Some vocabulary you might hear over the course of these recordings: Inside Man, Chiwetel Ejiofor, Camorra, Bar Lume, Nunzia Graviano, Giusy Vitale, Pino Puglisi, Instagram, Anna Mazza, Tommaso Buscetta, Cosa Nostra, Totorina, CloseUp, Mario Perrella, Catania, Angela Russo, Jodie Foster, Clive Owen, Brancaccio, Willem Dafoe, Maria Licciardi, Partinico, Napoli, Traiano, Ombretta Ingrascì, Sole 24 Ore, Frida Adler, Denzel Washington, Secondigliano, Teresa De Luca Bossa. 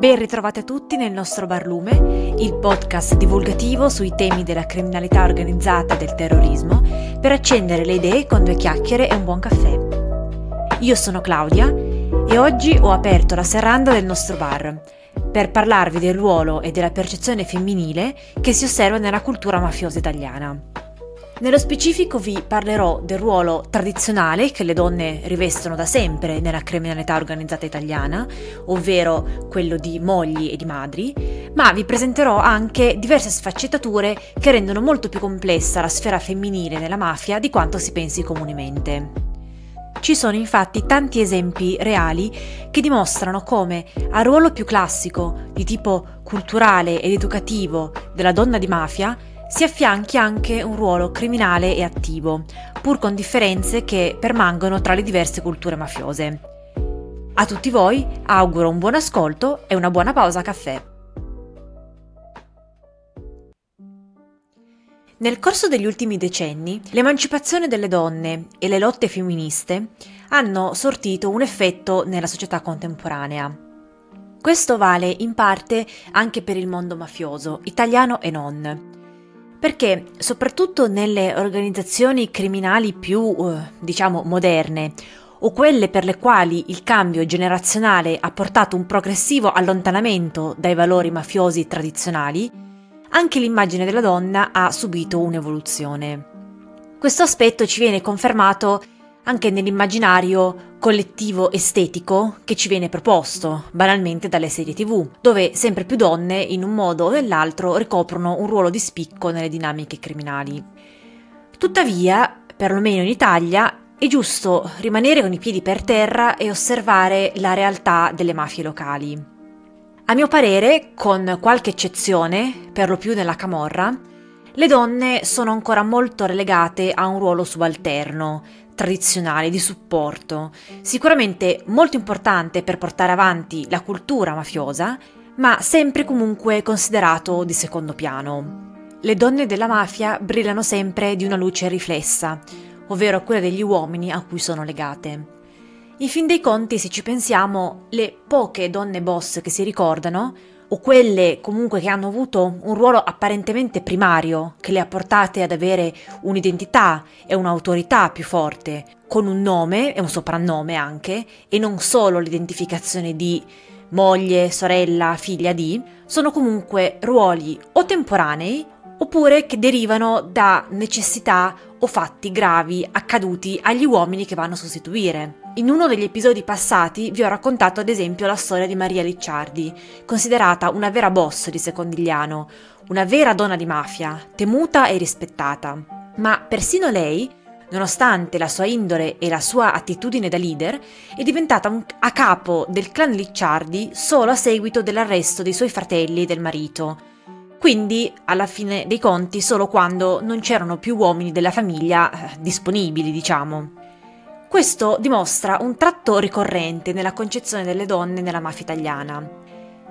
Ben ritrovate tutti nel nostro Bar Lume, il podcast divulgativo sui temi della criminalità organizzata e del terrorismo, per accendere le idee con due chiacchiere e un buon caffè. Io sono Claudia e oggi ho aperto la serranda del nostro bar per parlarvi del ruolo e della percezione femminile che si osserva nella cultura mafiosa italiana. Nello specifico vi parlerò del ruolo tradizionale che le donne rivestono da sempre nella criminalità organizzata italiana, ovvero quello di mogli e di madri, ma vi presenterò anche diverse sfaccettature che rendono molto più complessa la sfera femminile nella mafia di quanto si pensi comunemente. Ci sono infatti tanti esempi reali che dimostrano come al ruolo più classico, di tipo culturale ed educativo, della donna di mafia si affianchi anche un ruolo criminale e attivo, pur con differenze che permangono tra le diverse culture mafiose. A tutti voi auguro un buon ascolto e una buona pausa caffè. Nel corso degli ultimi decenni, l'emancipazione delle donne e le lotte femministe hanno sortito un effetto nella società contemporanea. Questo vale in parte anche per il mondo mafioso, italiano e non. Perché soprattutto nelle organizzazioni criminali più, moderne, o quelle per le quali il cambio generazionale ha portato un progressivo allontanamento dai valori mafiosi tradizionali, anche l'immagine della donna ha subito un'evoluzione. Questo aspetto ci viene confermato anche nell'immaginario collettivo estetico che ci viene proposto, banalmente dalle serie TV, dove sempre più donne, in un modo o nell'altro, ricoprono un ruolo di spicco nelle dinamiche criminali. Tuttavia, perlomeno in Italia, è giusto rimanere con i piedi per terra e osservare la realtà delle mafie locali. A mio parere, con qualche eccezione, per lo più nella Camorra, le donne sono ancora molto relegate a un ruolo subalterno, tradizionale, di supporto, sicuramente molto importante per portare avanti la cultura mafiosa, ma sempre comunque considerato di secondo piano. Le donne della mafia brillano sempre di una luce riflessa, ovvero quella degli uomini a cui sono legate. In fin dei conti, se ci pensiamo, le poche donne boss che si ricordano, o quelle comunque che hanno avuto un ruolo apparentemente primario, che le ha portate ad avere un'identità e un'autorità più forte, con un nome e un soprannome anche, e non solo l'identificazione di moglie, sorella, figlia di, sono comunque ruoli o temporanei, oppure che derivano da necessità o fatti gravi accaduti agli uomini che vanno a sostituire. In uno degli episodi passati vi ho raccontato ad esempio la storia di Maria Licciardi, considerata una vera boss di Secondigliano, una vera donna di mafia, temuta e rispettata. Ma persino lei, nonostante la sua indole e la sua attitudine da leader, è diventata a capo del clan Licciardi solo a seguito dell'arresto dei suoi fratelli e del marito. Quindi, alla fine dei conti, solo quando non c'erano più uomini della famiglia disponibili, diciamo. Questo dimostra un tratto ricorrente nella concezione delle donne nella mafia italiana.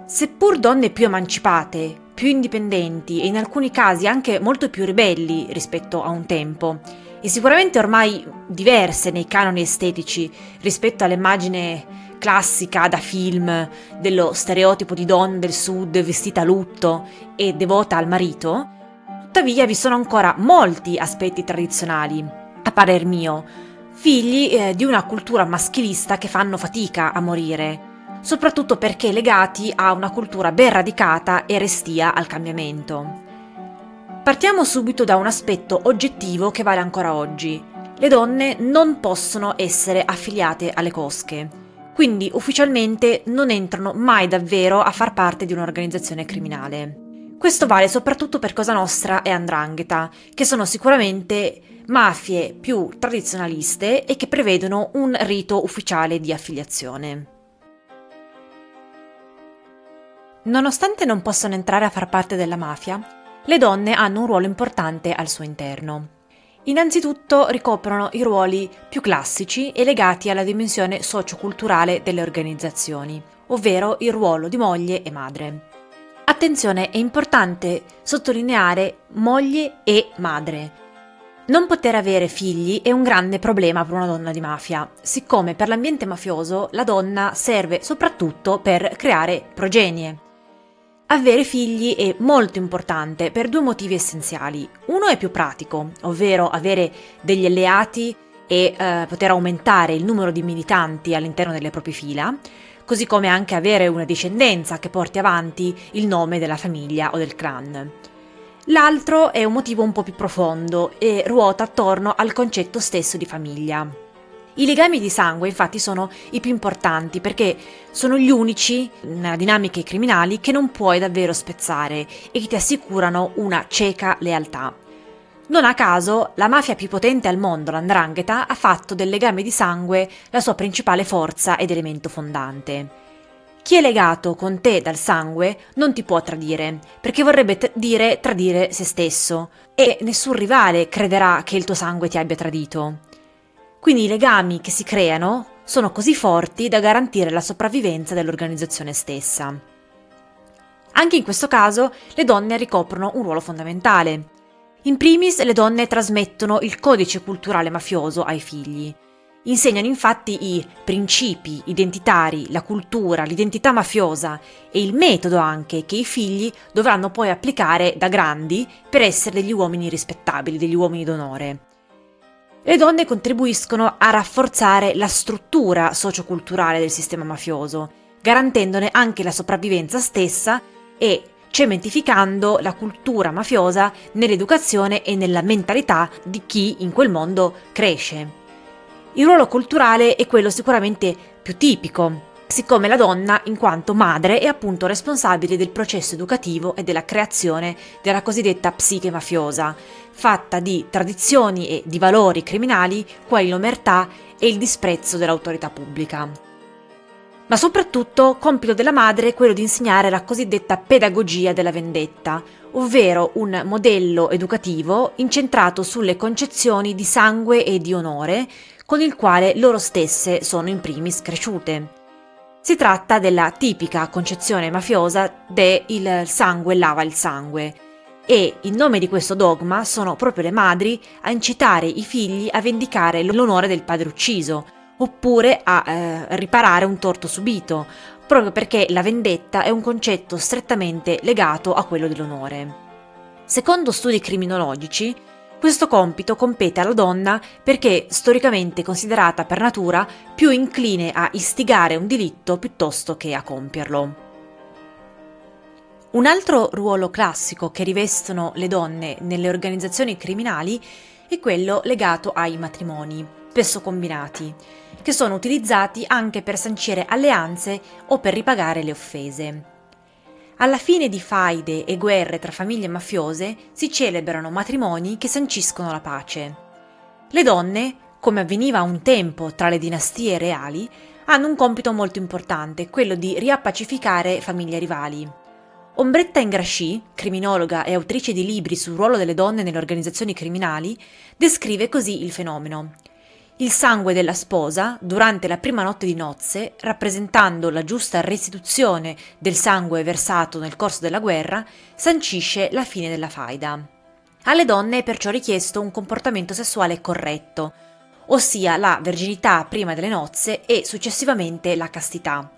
Seppur donne più emancipate, più indipendenti e in alcuni casi anche molto più ribelli rispetto a un tempo, e sicuramente ormai diverse nei canoni estetici rispetto all'immagine classica da film dello stereotipo di donna del sud vestita a lutto e devota al marito, tuttavia vi sono ancora molti aspetti tradizionali, a parer mio, figli di una cultura maschilista che fanno fatica a morire, soprattutto perché legati a una cultura ben radicata e restia al cambiamento. Partiamo subito da un aspetto oggettivo che vale ancora oggi. Le donne non possono essere affiliate alle cosche, quindi ufficialmente non entrano mai davvero a far parte di un'organizzazione criminale. Questo vale soprattutto per Cosa Nostra e 'ndrangheta, che sono sicuramente mafie più tradizionaliste e che prevedono un rito ufficiale di affiliazione. Nonostante non possano entrare a far parte della mafia, le donne hanno un ruolo importante al suo interno. Innanzitutto ricoprono i ruoli più classici e legati alla dimensione socioculturale delle organizzazioni, ovvero il ruolo di moglie e madre. Attenzione, è importante sottolineare moglie e madre, Non poter avere figli è un grande problema per una donna di mafia, siccome per l'ambiente mafioso la donna serve soprattutto per creare progenie. Avere figli è molto importante per due motivi essenziali. Uno è più pratico, ovvero avere degli alleati e poter aumentare il numero di militanti all'interno delle proprie fila, così come anche avere una discendenza che porti avanti il nome della famiglia o del clan. L'altro è un motivo un po' più profondo e ruota attorno al concetto stesso di famiglia. I legami di sangue infatti sono i più importanti perché sono gli unici nella dinamica criminali che non puoi davvero spezzare e che ti assicurano una cieca lealtà. Non a caso la mafia più potente al mondo, la 'ndrangheta, ha fatto del legame di sangue la sua principale forza ed elemento fondante. Chi è legato con te dal sangue non ti può tradire, perché vorrebbe dire tradire se stesso, e nessun rivale crederà che il tuo sangue ti abbia tradito. Quindi i legami che si creano sono così forti da garantire la sopravvivenza dell'organizzazione stessa. Anche in questo caso le donne ricoprono un ruolo fondamentale. In primis le donne trasmettono il codice culturale mafioso ai figli. Insegnano infatti i principi identitari, la cultura, l'identità mafiosa e il metodo anche che i figli dovranno poi applicare da grandi per essere degli uomini rispettabili, degli uomini d'onore. Le donne contribuiscono a rafforzare la struttura socioculturale del sistema mafioso, garantendone anche la sopravvivenza stessa e cementificando la cultura mafiosa nell'educazione e nella mentalità di chi in quel mondo cresce. Il ruolo culturale è quello sicuramente più tipico, siccome la donna, in quanto madre, è appunto responsabile del processo educativo e della creazione della cosiddetta psiche mafiosa, fatta di tradizioni e di valori criminali quali l'omertà e il disprezzo dell'autorità pubblica. Ma soprattutto, compito della madre è quello di insegnare la cosiddetta pedagogia della vendetta, ovvero un modello educativo incentrato sulle concezioni di sangue e di onore, con il quale loro stesse sono in primis cresciute. Si tratta della tipica concezione mafiosa de il sangue lava il sangue e in nome di questo dogma sono proprio le madri a incitare i figli a vendicare l'onore del padre ucciso oppure a riparare un torto subito, proprio perché la vendetta è un concetto strettamente legato a quello dell'onore. Secondo studi criminologici, questo compito compete alla donna perché storicamente considerata per natura più incline a istigare un delitto piuttosto che a compierlo. Un altro ruolo classico che rivestono le donne nelle organizzazioni criminali è quello legato ai matrimoni, spesso combinati, che sono utilizzati anche per sancire alleanze o per ripagare le offese. Alla fine di faide e guerre tra famiglie mafiose si celebrano matrimoni che sanciscono la pace. Le donne, come avveniva un tempo tra le dinastie reali, hanno un compito molto importante, quello di riappacificare famiglie rivali. Ombretta Ingrascì, criminologa e autrice di libri sul ruolo delle donne nelle organizzazioni criminali, descrive così il fenomeno. Il sangue della sposa durante la prima notte di nozze, rappresentando la giusta restituzione del sangue versato nel corso della guerra, sancisce la fine della faida. Alle donne è perciò richiesto un comportamento sessuale corretto, ossia la verginità prima delle nozze e successivamente la castità.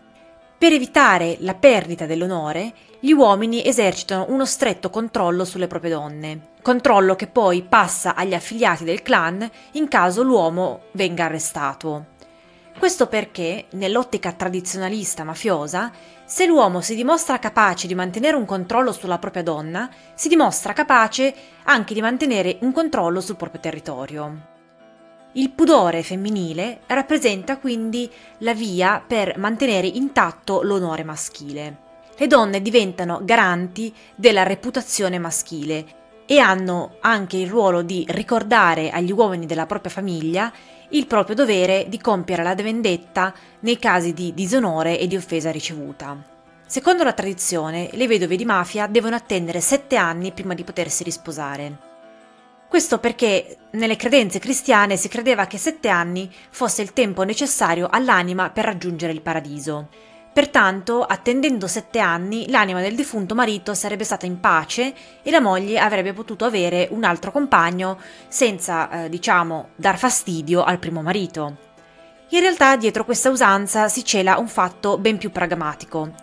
Per evitare la perdita dell'onore, gli uomini esercitano uno stretto controllo sulle proprie donne, controllo che poi passa agli affiliati del clan in caso l'uomo venga arrestato. Questo perché, nell'ottica tradizionalista mafiosa, se l'uomo si dimostra capace di mantenere un controllo sulla propria donna, si dimostra capace anche di mantenere un controllo sul proprio territorio. Il pudore femminile rappresenta quindi la via per mantenere intatto l'onore maschile. Le donne diventano garanti della reputazione maschile e hanno anche il ruolo di ricordare agli uomini della propria famiglia il proprio dovere di compiere la vendetta nei casi di disonore e di offesa ricevuta. Secondo la tradizione, le vedove di mafia devono attendere 7 anni prima di potersi risposare. Questo perché nelle credenze cristiane si credeva che 7 anni fosse il tempo necessario all'anima per raggiungere il paradiso. Pertanto, attendendo 7 anni, l'anima del defunto marito sarebbe stata in pace e la moglie avrebbe potuto avere un altro compagno senza, dar fastidio al primo marito. In realtà, dietro questa usanza si cela un fatto ben più pragmatico.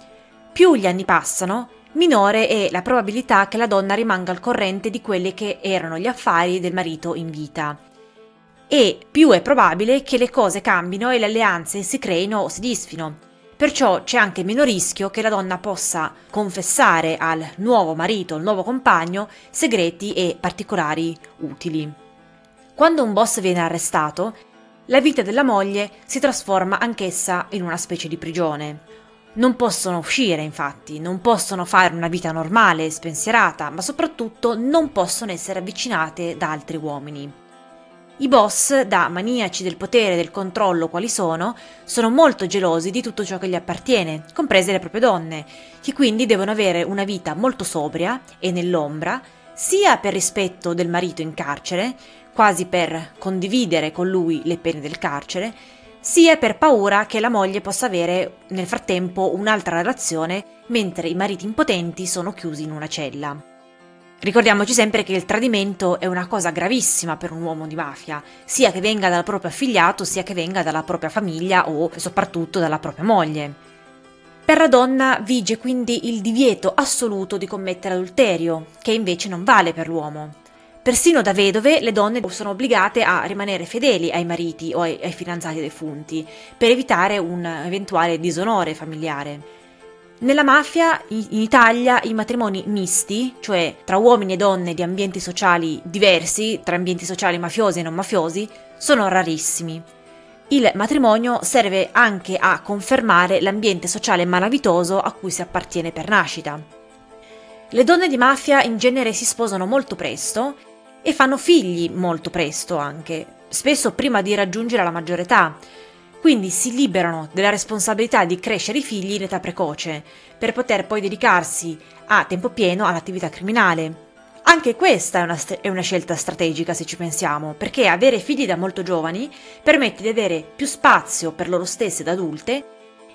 Più gli anni passano, minore è la probabilità che la donna rimanga al corrente di quelli che erano gli affari del marito in vita. E più è probabile che le cose cambino e le alleanze si creino o si disfino. Perciò c'è anche meno rischio che la donna possa confessare al nuovo marito, al nuovo compagno, segreti e particolari utili. Quando un boss viene arrestato, la vita della moglie si trasforma anch'essa in una specie di prigione. Non possono uscire, infatti, non possono fare una vita normale e spensierata, ma soprattutto non possono essere avvicinate da altri uomini. I boss, da maniaci del potere e del controllo quali sono molto gelosi di tutto ciò che gli appartiene, comprese le proprie donne, che quindi devono avere una vita molto sobria e nell'ombra, sia per rispetto del marito in carcere, quasi per condividere con lui le pene del carcere, sia per paura che la moglie possa avere nel frattempo un'altra relazione, mentre i mariti impotenti sono chiusi in una cella. Ricordiamoci sempre che il tradimento è una cosa gravissima per un uomo di mafia, sia che venga dal proprio affiliato, sia che venga dalla propria famiglia o soprattutto dalla propria moglie. Per la donna vige quindi il divieto assoluto di commettere adulterio, che invece non vale per l'uomo. Persino da vedove le donne sono obbligate a rimanere fedeli ai mariti o ai fidanzati defunti, per evitare un eventuale disonore familiare. Nella mafia, in Italia, i matrimoni misti, cioè tra uomini e donne di ambienti sociali diversi, tra ambienti sociali mafiosi e non mafiosi, sono rarissimi. Il matrimonio serve anche a confermare l'ambiente sociale malavitoso a cui si appartiene per nascita. Le donne di mafia in genere si sposano molto presto e fanno figli molto presto anche, spesso prima di raggiungere la maggiore età. Quindi si liberano della responsabilità di crescere i figli in età precoce, per poter poi dedicarsi a tempo pieno all'attività criminale. Anche questa è una scelta strategica, se ci pensiamo, perché avere figli da molto giovani permette di avere più spazio per loro stesse da adulte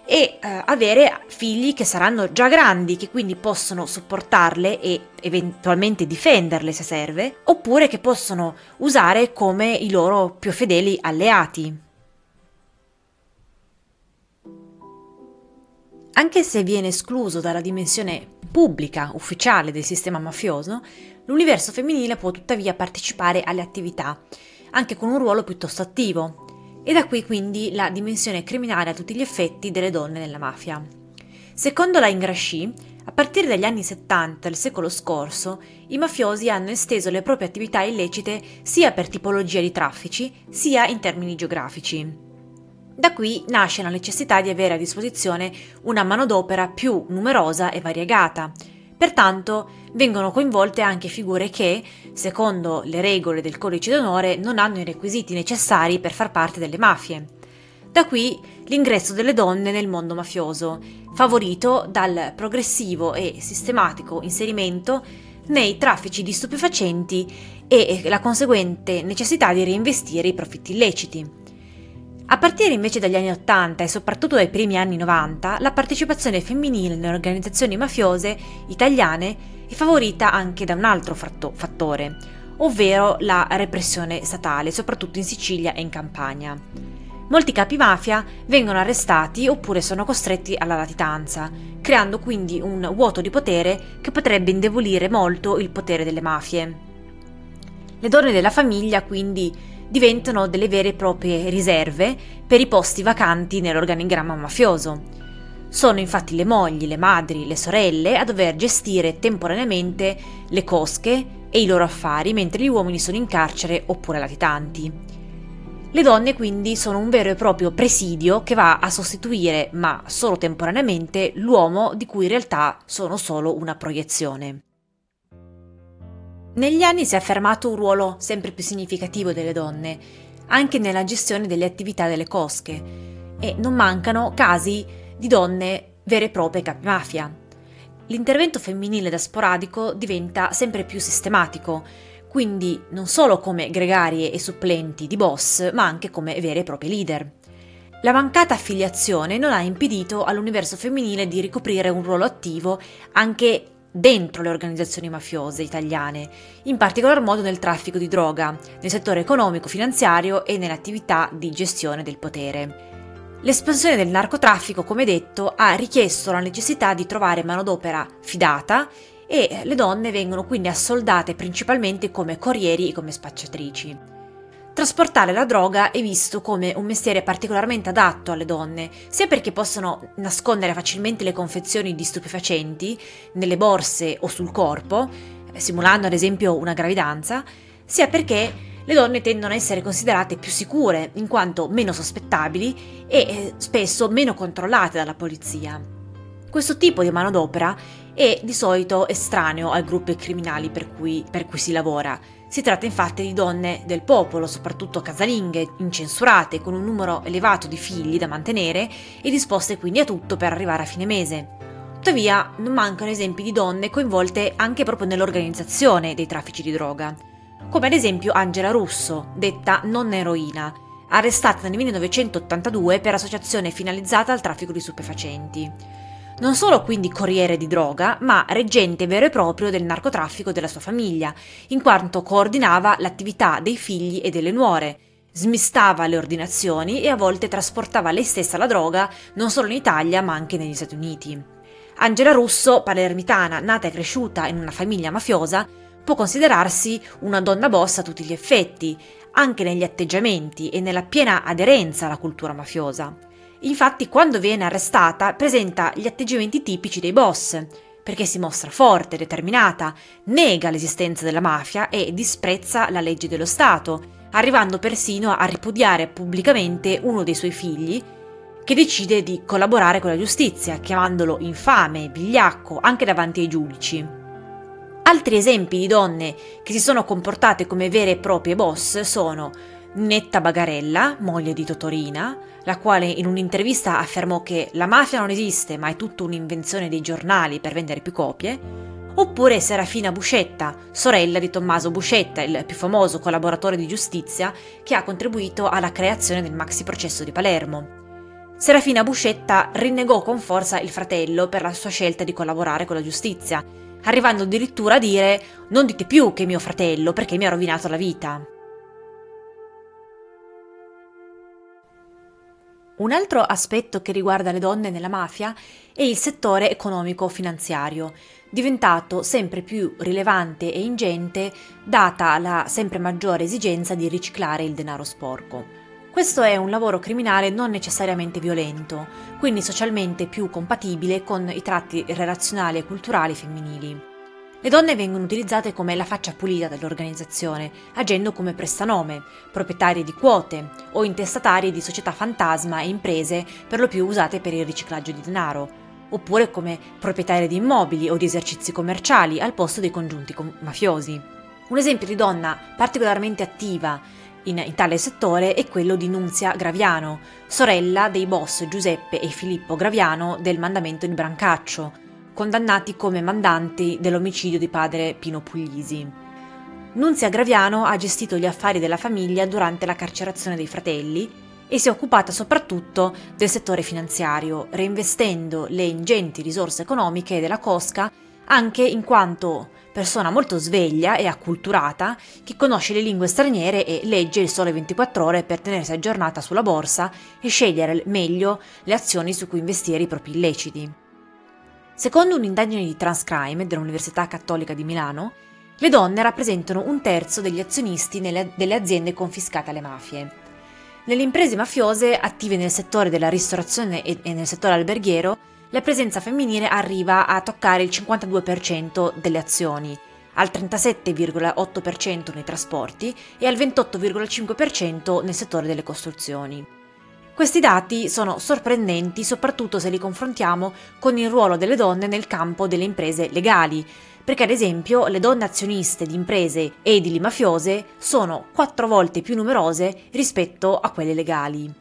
e avere figli che saranno già grandi, che quindi possono sopportarle e eventualmente difenderle se serve, oppure che possono usare come i loro più fedeli alleati. Anche se viene escluso dalla dimensione pubblica, ufficiale del sistema mafioso, l'universo femminile può tuttavia partecipare alle attività, anche con un ruolo piuttosto attivo, e da qui quindi la dimensione criminale a tutti gli effetti delle donne nella mafia. Secondo la Ingrascì, a partire dagli anni 70 del secolo scorso, i mafiosi hanno esteso le proprie attività illecite sia per tipologia di traffici, sia in termini geografici. Da qui nasce la necessità di avere a disposizione una manodopera più numerosa e variegata. Pertanto vengono coinvolte anche figure che, secondo le regole del codice d'onore, non hanno i requisiti necessari per far parte delle mafie. Da qui l'ingresso delle donne nel mondo mafioso, favorito dal progressivo e sistematico inserimento nei traffici di stupefacenti e la conseguente necessità di reinvestire i profitti illeciti. A partire invece dagli anni 80 e soprattutto dai primi anni 90, la partecipazione femminile nelle organizzazioni mafiose italiane è favorita anche da un altro fattore, ovvero la repressione statale, soprattutto in Sicilia e in Campania. Molti capi mafia vengono arrestati oppure sono costretti alla latitanza, creando quindi un vuoto di potere che potrebbe indebolire molto il potere delle mafie. Le donne della famiglia quindi diventano delle vere e proprie riserve per i posti vacanti nell'organigramma mafioso. Sono infatti le mogli, le madri, le sorelle a dover gestire temporaneamente le cosche e i loro affari, mentre gli uomini sono in carcere oppure latitanti. Le donne quindi sono un vero e proprio presidio che va a sostituire, ma solo temporaneamente, l'uomo di cui in realtà sono solo una proiezione. Negli anni si è affermato un ruolo sempre più significativo delle donne, anche nella gestione delle attività delle cosche, e non mancano casi di donne vere e proprie capimafia. L'intervento femminile da sporadico diventa sempre più sistematico, quindi non solo come gregarie e supplenti di boss, ma anche come vere e proprie leader. La mancata affiliazione non ha impedito all'universo femminile di ricoprire un ruolo attivo anche dentro le organizzazioni mafiose italiane, in particolar modo nel traffico di droga, nel settore economico-finanziario e nell'attività di gestione del potere. L'espansione del narcotraffico, come detto, ha richiesto la necessità di trovare manodopera fidata e le donne vengono quindi assoldate principalmente come corrieri e come spacciatrici. Trasportare la droga è visto come un mestiere particolarmente adatto alle donne, sia perché possono nascondere facilmente le confezioni di stupefacenti nelle borse o sul corpo, simulando ad esempio una gravidanza, sia perché le donne tendono a essere considerate più sicure, in quanto meno sospettabili e spesso meno controllate dalla polizia. Questo tipo di manodopera è di solito estraneo ai gruppi criminali per cui si lavora. Si tratta infatti di donne del popolo, soprattutto casalinghe, incensurate, con un numero elevato di figli da mantenere e disposte quindi a tutto per arrivare a fine mese. Tuttavia, non mancano esempi di donne coinvolte anche proprio nell'organizzazione dei traffici di droga, come ad esempio Angela Russo, detta nonna eroina, arrestata nel 1982 per associazione finalizzata al traffico di stupefacenti. Non solo quindi corriere di droga, ma reggente vero e proprio del narcotraffico della sua famiglia, in quanto coordinava l'attività dei figli e delle nuore, smistava le ordinazioni e a volte trasportava lei stessa la droga non solo in Italia ma anche negli Stati Uniti. Angela Russo, palermitana, nata e cresciuta in una famiglia mafiosa, può considerarsi una donna bossa a tutti gli effetti, anche negli atteggiamenti e nella piena aderenza alla cultura mafiosa. Infatti, quando viene arrestata, presenta gli atteggiamenti tipici dei boss, perché si mostra forte, determinata, nega l'esistenza della mafia e disprezza la legge dello Stato, arrivando persino a ripudiare pubblicamente uno dei suoi figli, che decide di collaborare con la giustizia, chiamandolo infame, vigliacco, anche davanti ai giudici. Altri esempi di donne che si sono comportate come vere e proprie boss sono Netta Bagarella, moglie di Totorina, la quale in un'intervista affermò che la mafia non esiste ma è tutta un'invenzione dei giornali per vendere più copie, oppure Serafina Buscetta, sorella di Tommaso Buscetta, il più famoso collaboratore di giustizia che ha contribuito alla creazione del maxi processo di Palermo. Serafina Buscetta rinnegò con forza il fratello per la sua scelta di collaborare con la giustizia, arrivando addirittura a dire «Non dite più che è mio fratello perché mi ha rovinato la vita». Un altro aspetto che riguarda le donne nella mafia è il settore economico-finanziario, diventato sempre più rilevante e ingente data la sempre maggiore esigenza di riciclare il denaro sporco. Questo è un lavoro criminale non necessariamente violento, quindi socialmente più compatibile con i tratti relazionali e culturali femminili. Le donne vengono utilizzate come la faccia pulita dell'organizzazione, agendo come prestanome, proprietarie di quote o intestatarie di società fantasma e imprese per lo più usate per il riciclaggio di denaro, oppure come proprietarie di immobili o di esercizi commerciali al posto dei congiunti mafiosi. Un esempio di donna particolarmente attiva in tale settore è quello di Nunzia Graviano, sorella dei boss Giuseppe e Filippo Graviano del mandamento di Brancaccio, condannati come mandanti dell'omicidio di padre Pino Puglisi. Nunzia Graviano ha gestito gli affari della famiglia durante la carcerazione dei fratelli e si è occupata soprattutto del settore finanziario, reinvestendo le ingenti risorse economiche della cosca anche in quanto persona molto sveglia e acculturata che conosce le lingue straniere e legge il Sole 24 Ore per tenersi aggiornata sulla borsa e scegliere meglio le azioni su cui investire i propri illeciti. Secondo un'indagine di Transcrime dell'Università Cattolica di Milano, le donne rappresentano un terzo degli azionisti delle aziende confiscate alle mafie. Nelle imprese mafiose attive nel settore della ristorazione e nel settore alberghiero, la presenza femminile arriva a toccare il 52% delle azioni, al 37,8% nei trasporti e al 28,5% nel settore delle costruzioni. Questi dati sono sorprendenti soprattutto se li confrontiamo con il ruolo delle donne nel campo delle imprese legali, perché ad esempio le donne azioniste di imprese edili mafiose sono 4 volte più numerose rispetto a quelle legali.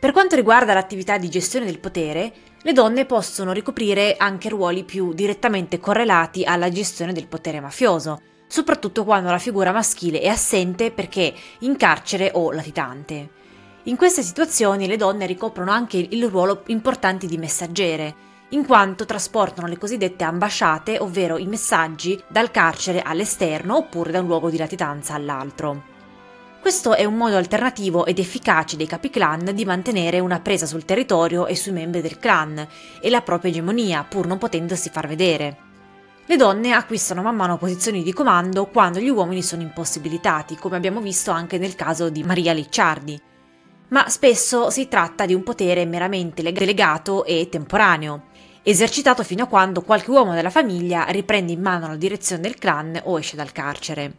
Per quanto riguarda l'attività di gestione del potere, le donne possono ricoprire anche ruoli più direttamente correlati alla gestione del potere mafioso, soprattutto quando la figura maschile è assente perché in carcere o latitante. In queste situazioni le donne ricoprono anche il ruolo importante di messaggere, in quanto trasportano le cosiddette ambasciate, ovvero i messaggi, dal carcere all'esterno oppure da un luogo di latitanza all'altro. Questo è un modo alternativo ed efficace dei capiclan di mantenere una presa sul territorio e sui membri del clan e la propria egemonia, pur non potendosi far vedere. Le donne acquistano man mano posizioni di comando quando gli uomini sono impossibilitati, come abbiamo visto anche nel caso di Maria Licciardi. Ma spesso si tratta di un potere meramente delegato e temporaneo, esercitato fino a quando qualche uomo della famiglia riprende in mano la direzione del clan o esce dal carcere.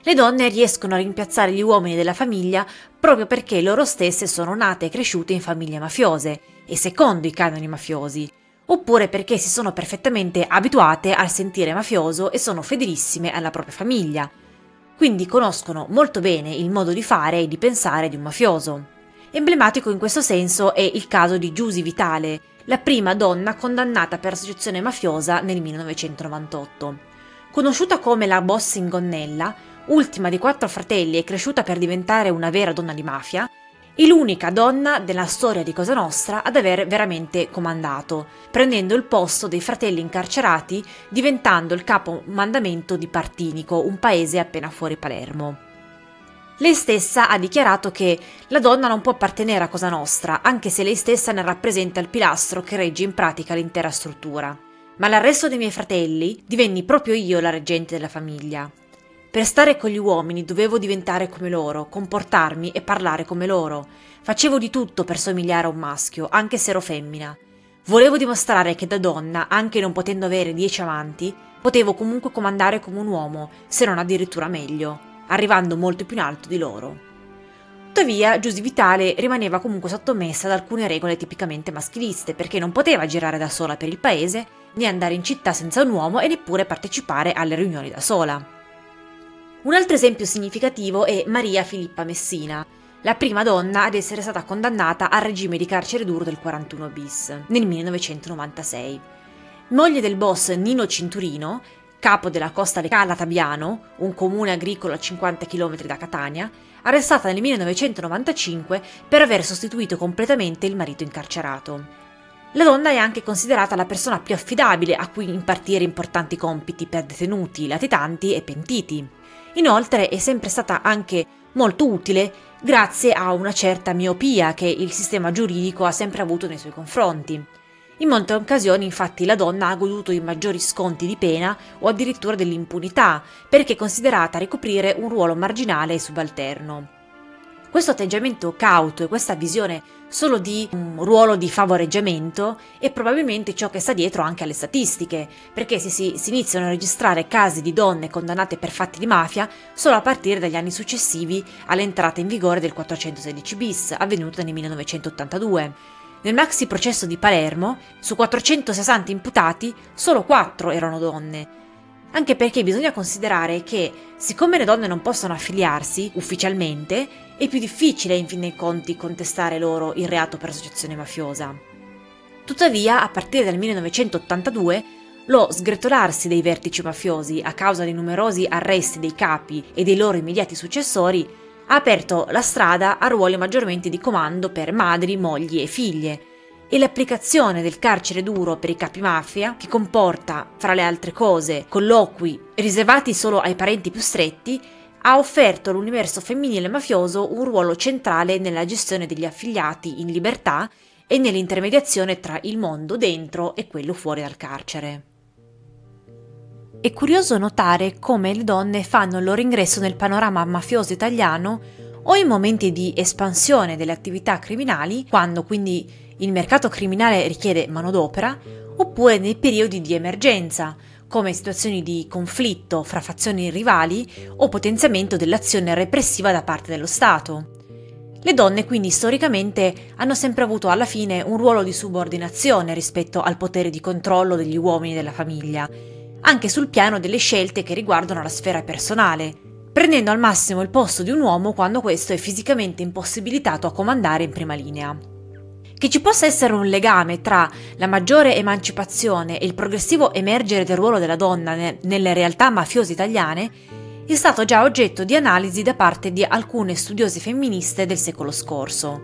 Le donne riescono a rimpiazzare gli uomini della famiglia proprio perché loro stesse sono nate e cresciute in famiglie mafiose e secondo i canoni mafiosi, oppure perché si sono perfettamente abituate al sentire mafioso e sono fedelissime alla propria famiglia, quindi conoscono molto bene il modo di fare e di pensare di un mafioso. Emblematico in questo senso è il caso di Giusy Vitale, la prima donna condannata per associazione mafiosa nel 1998. Conosciuta come la Boss in gonnella, ultima di 4 fratelli e cresciuta per diventare una vera donna di mafia, è l'unica donna della storia di Cosa Nostra ad aver veramente comandato, prendendo il posto dei fratelli incarcerati, diventando il capo mandamento di Partinico, un paese appena fuori Palermo. Lei stessa ha dichiarato che la donna non può appartenere a Cosa Nostra, anche se lei stessa ne rappresenta il pilastro che regge in pratica l'intera struttura. Ma all'arresto dei miei fratelli divenni proprio io la reggente della famiglia. Per stare con gli uomini dovevo diventare come loro, comportarmi e parlare come loro. Facevo di tutto per somigliare a un maschio, anche se ero femmina. Volevo dimostrare che da donna, anche non potendo avere 10 amanti, potevo comunque comandare come un uomo, se non addirittura meglio, arrivando molto più in alto di loro. Tuttavia, Giusy Vitale rimaneva comunque sottomessa ad alcune regole tipicamente maschiliste, perché non poteva girare da sola per il paese, né andare in città senza un uomo e neppure partecipare alle riunioni da sola. Un altro esempio significativo è Maria Filippa Messina, la prima donna ad essere stata condannata al regime di carcere duro del 41 bis, nel 1996. Moglie del boss Nino Cinturino, capo della costa di Calatabiano, un comune agricolo a 50 km da Catania, arrestata nel 1995 per aver sostituito completamente il marito incarcerato. La donna è anche considerata la persona più affidabile a cui impartire importanti compiti per detenuti, latitanti e pentiti. Inoltre è sempre stata anche molto utile grazie a una certa miopia che il sistema giuridico ha sempre avuto nei suoi confronti. In molte occasioni, infatti, la donna ha goduto di maggiori sconti di pena o addirittura dell'impunità, perché è considerata ricoprire un ruolo marginale e subalterno. Questo atteggiamento cauto e questa visione solo di un ruolo di favoreggiamento è probabilmente ciò che sta dietro anche alle statistiche, perché si iniziano a registrare casi di donne condannate per fatti di mafia solo a partire dagli anni successivi all'entrata in vigore del 416 bis, avvenuta nel 1982. Nel maxi processo di Palermo, su 460 imputati, solo 4 erano donne. Anche perché bisogna considerare che, siccome le donne non possono affiliarsi ufficialmente, è più difficile in fin dei conti contestare loro il reato per associazione mafiosa. Tuttavia, a partire dal 1982, lo sgretolarsi dei vertici mafiosi a causa dei numerosi arresti dei capi e dei loro immediati successori ha aperto la strada a ruoli maggiormente di comando per madri, mogli e figlie, e l'applicazione del carcere duro per i capi mafia, che comporta, fra le altre cose, colloqui riservati solo ai parenti più stretti, ha offerto all'universo femminile mafioso un ruolo centrale nella gestione degli affiliati in libertà e nell'intermediazione tra il mondo dentro e quello fuori dal carcere. È curioso notare come le donne fanno il loro ingresso nel panorama mafioso italiano o in momenti di espansione delle attività criminali, quando quindi il mercato criminale richiede manodopera, oppure nei periodi di emergenza, come situazioni di conflitto fra fazioni rivali o potenziamento dell'azione repressiva da parte dello Stato. Le donne quindi storicamente hanno sempre avuto alla fine un ruolo di subordinazione rispetto al potere di controllo degli uomini della famiglia, anche sul piano delle scelte che riguardano la sfera personale, prendendo al massimo il posto di un uomo quando questo è fisicamente impossibilitato a comandare in prima linea. Che ci possa essere un legame tra la maggiore emancipazione e il progressivo emergere del ruolo della donna nelle realtà mafiose italiane è stato già oggetto di analisi da parte di alcune studiose femministe del secolo scorso.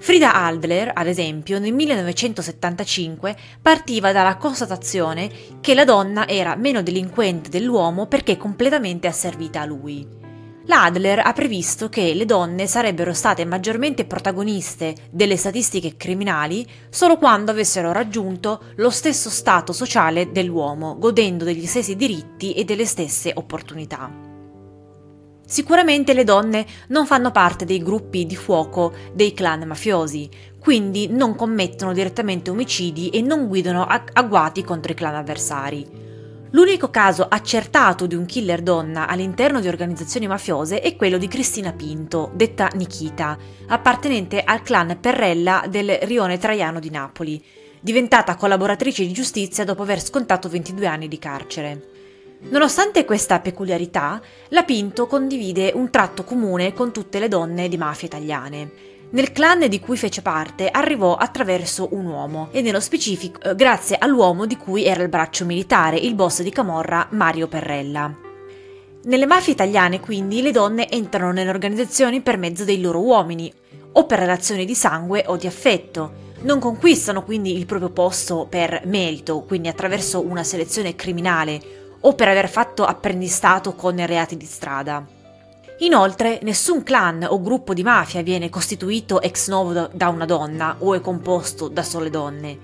Frida Adler, ad esempio, nel 1975 partiva dalla constatazione che la donna era meno delinquente dell'uomo perché completamente asservita a lui. La Adler ha previsto che le donne sarebbero state maggiormente protagoniste delle statistiche criminali solo quando avessero raggiunto lo stesso stato sociale dell'uomo, godendo degli stessi diritti e delle stesse opportunità. Sicuramente le donne non fanno parte dei gruppi di fuoco dei clan mafiosi, quindi non commettono direttamente omicidi e non guidano agguati contro i clan avversari. L'unico caso accertato di un killer donna all'interno di organizzazioni mafiose è quello di Cristina Pinto, detta Nikita, appartenente al clan Perrella del rione Traiano di Napoli, diventata collaboratrice di giustizia dopo aver scontato 22 anni di carcere. Nonostante questa peculiarità, la Pinto condivide un tratto comune con tutte le donne di mafia italiane. Nel clan di cui fece parte arrivò attraverso un uomo, e nello specifico grazie all'uomo di cui era il braccio militare, il boss di Camorra, Mario Perrella. Nelle mafie italiane, quindi, le donne entrano nelle organizzazioni per mezzo dei loro uomini, o per relazioni di sangue o di affetto. Non conquistano quindi il proprio posto per merito, quindi attraverso una selezione criminale, o per aver fatto apprendistato con reati di strada. Inoltre, nessun clan o gruppo di mafia viene costituito ex novo da una donna o è composto da sole donne.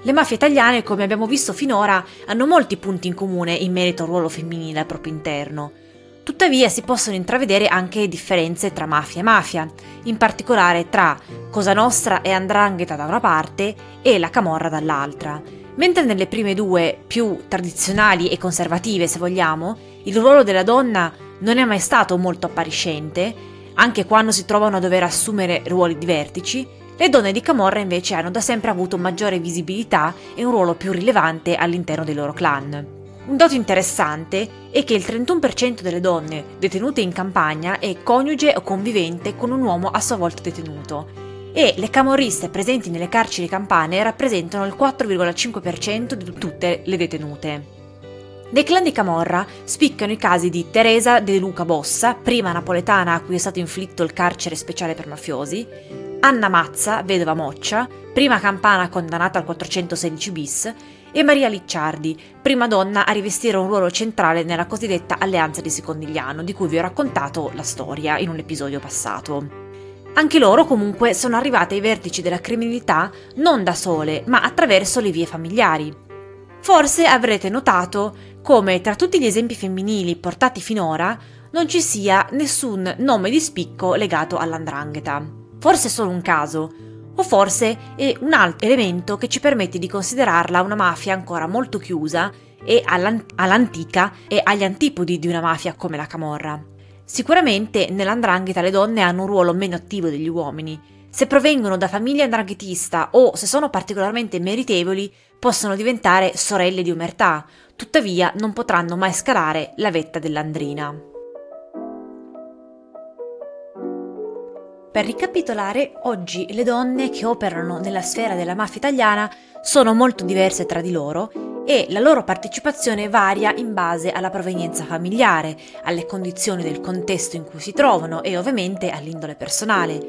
Le mafie italiane, come abbiamo visto finora, hanno molti punti in comune in merito al ruolo femminile al proprio interno. Tuttavia si possono intravedere anche differenze tra mafia e mafia, in particolare tra Cosa Nostra e 'ndrangheta da una parte e la Camorra dall'altra. Mentre nelle prime due, più tradizionali e conservative se vogliamo, il ruolo della donna non è mai stato molto appariscente, anche quando si trovano a dover assumere ruoli di vertici, le donne di Camorra invece hanno da sempre avuto maggiore visibilità e un ruolo più rilevante all'interno dei loro clan. Un dato interessante è che il 31% delle donne detenute in Campania è coniuge o convivente con un uomo a sua volta detenuto, e le camorriste presenti nelle carceri campane rappresentano il 4,5% di tutte le detenute. Nei clan di Camorra spiccano i casi di Teresa De Luca Bossa, prima napoletana a cui è stato inflitto il carcere speciale per mafiosi, Anna Mazza, vedova Moccia, prima campana condannata al 416 bis, e Maria Licciardi, prima donna a rivestire un ruolo centrale nella cosiddetta alleanza di Secondigliano, di cui vi ho raccontato la storia in un episodio passato. Anche loro comunque sono arrivate ai vertici della criminalità non da sole, ma attraverso le vie familiari. Forse avrete notato come tra tutti gli esempi femminili portati finora non ci sia nessun nome di spicco legato all''ndrangheta. Forse è solo un caso, o forse è un altro elemento che ci permette di considerarla una mafia ancora molto chiusa e all'antica e agli antipodi di una mafia come la Camorra. Sicuramente nell''ndrangheta le donne hanno un ruolo meno attivo degli uomini. Se provengono da famiglia 'ndranghetista o se sono particolarmente meritevoli, possono diventare sorelle di omertà, tuttavia non potranno mai scalare la vetta dell'andrina. Per ricapitolare, oggi le donne che operano nella sfera della mafia italiana sono molto diverse tra di loro e la loro partecipazione varia in base alla provenienza familiare, alle condizioni del contesto in cui si trovano e ovviamente all'indole personale.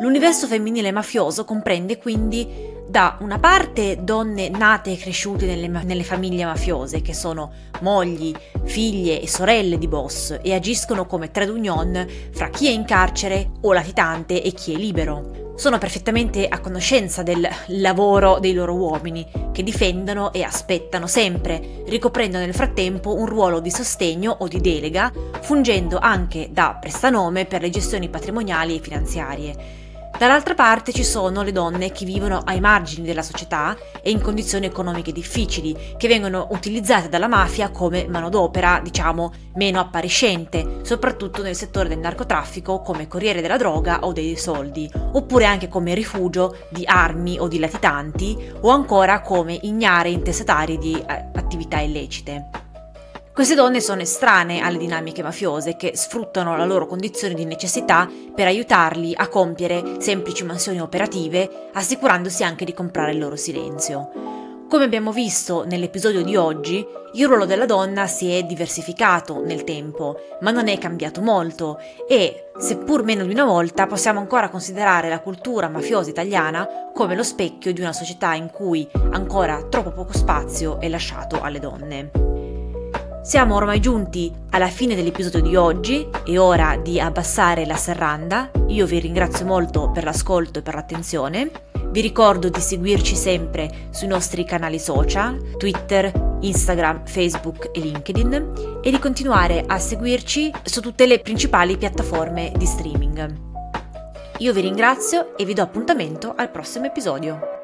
L'universo femminile mafioso comprende quindi da una parte donne nate e cresciute nelle famiglie mafiose, che sono mogli, figlie e sorelle di boss e agiscono come trade union fra chi è in carcere o latitante e chi è libero. Sono perfettamente a conoscenza del lavoro dei loro uomini, che difendono e aspettano sempre, ricoprendo nel frattempo un ruolo di sostegno o di delega, fungendo anche da prestanome per le gestioni patrimoniali e finanziarie. Dall'altra parte ci sono le donne che vivono ai margini della società e in condizioni economiche difficili, che vengono utilizzate dalla mafia come manodopera, diciamo, meno appariscente, soprattutto nel settore del narcotraffico come corriere della droga o dei soldi, oppure anche come rifugio di armi o di latitanti, o ancora come ignare intestatari di attività illecite. Queste donne sono estranee alle dinamiche mafiose che sfruttano la loro condizione di necessità per aiutarli a compiere semplici mansioni operative, assicurandosi anche di comprare il loro silenzio. Come abbiamo visto nell'episodio di oggi, il ruolo della donna si è diversificato nel tempo, ma non è cambiato molto e, seppur meno di una volta, possiamo ancora considerare la cultura mafiosa italiana come lo specchio di una società in cui ancora troppo poco spazio è lasciato alle donne. Siamo ormai giunti alla fine dell'episodio di oggi, è ora di abbassare la serranda. Io vi ringrazio molto per l'ascolto e per l'attenzione. Vi ricordo di seguirci sempre sui nostri canali social, Twitter, Instagram, Facebook e LinkedIn, e di continuare a seguirci su tutte le principali piattaforme di streaming. Io vi ringrazio e vi do appuntamento al prossimo episodio.